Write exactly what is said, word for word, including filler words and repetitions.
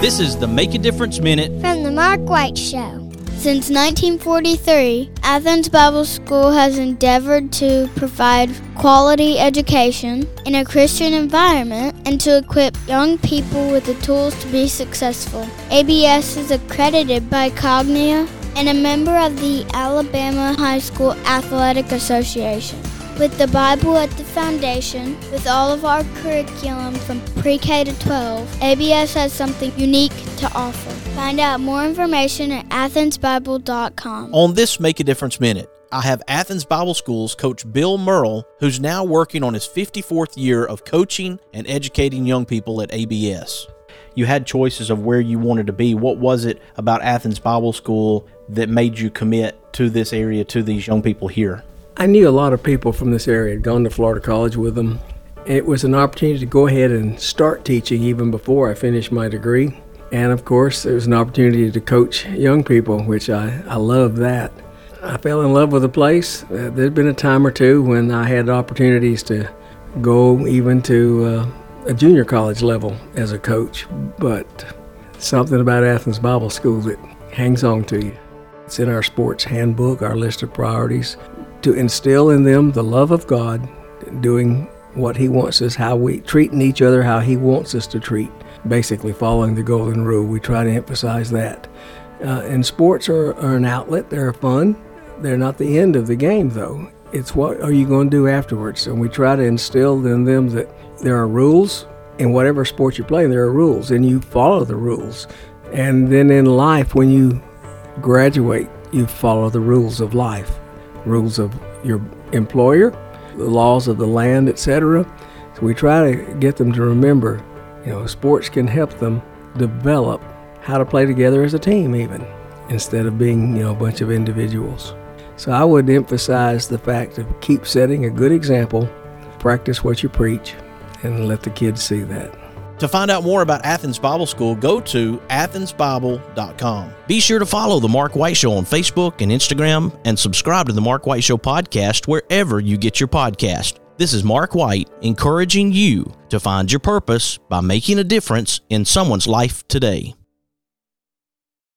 This is the Make a Difference Minute from the Mark White Show. Since nineteen forty-three, Athens Bible School has endeavored to provide quality education in a Christian environment and to equip young people with the tools to be successful. A B S is accredited by Cognia and a member of the Alabama High School Athletic Association. With the Bible at the foundation, with all of our curriculum from pre-K to twelve, A B S has something unique to offer. Find out more information at Athens Bible dot com. On this Make a Difference Minute, I have Athens Bible School's Coach Bill Murrell, who's now working on his fifty-fourth year of coaching and educating young people at A B S. You had choices of where you wanted to be. What was it about Athens Bible School that made you commit to this area, to these young people here? I knew a lot of people from this area, had gone to Florida College with them. It was an opportunity to go ahead and start teaching even before I finished my degree. And of course, it was an opportunity to coach young people, which I, I love that. I fell in love with the place. Uh, there'd been a time or two when I had opportunities to go even to uh, a junior college level as a coach, but something about Athens Bible School that hangs on to you. It's in our sports handbook, our list of priorities, to instill in them the love of God, doing what He wants us, how we treating each other, how He wants us to treat. Basically following the golden rule. We try to emphasize that. Uh, and sports are, are an outlet. They're fun. They're not the end of the game, though. It's what are you going to do afterwards? And we try to instill in them that there are rules. In whatever sport you're playing, there are rules, and you follow the rules. And then in life, when you graduate, you follow the rules of life, rules of your employer, the laws of the land, et cetera. So we try to get them to remember, you know, sports can help them develop how to play together as a team even, instead of being, you know, a bunch of individuals. So I would emphasize the fact of keep setting a good example, practice what you preach, and let the kids see that. To find out more about Athens Bible School, go to Athens Bible dot com. Be sure to follow The Mark White Show on Facebook and Instagram, and subscribe to The Mark White Show podcast wherever you get your podcast. This is Mark White encouraging you to find your purpose by making a difference in someone's life today.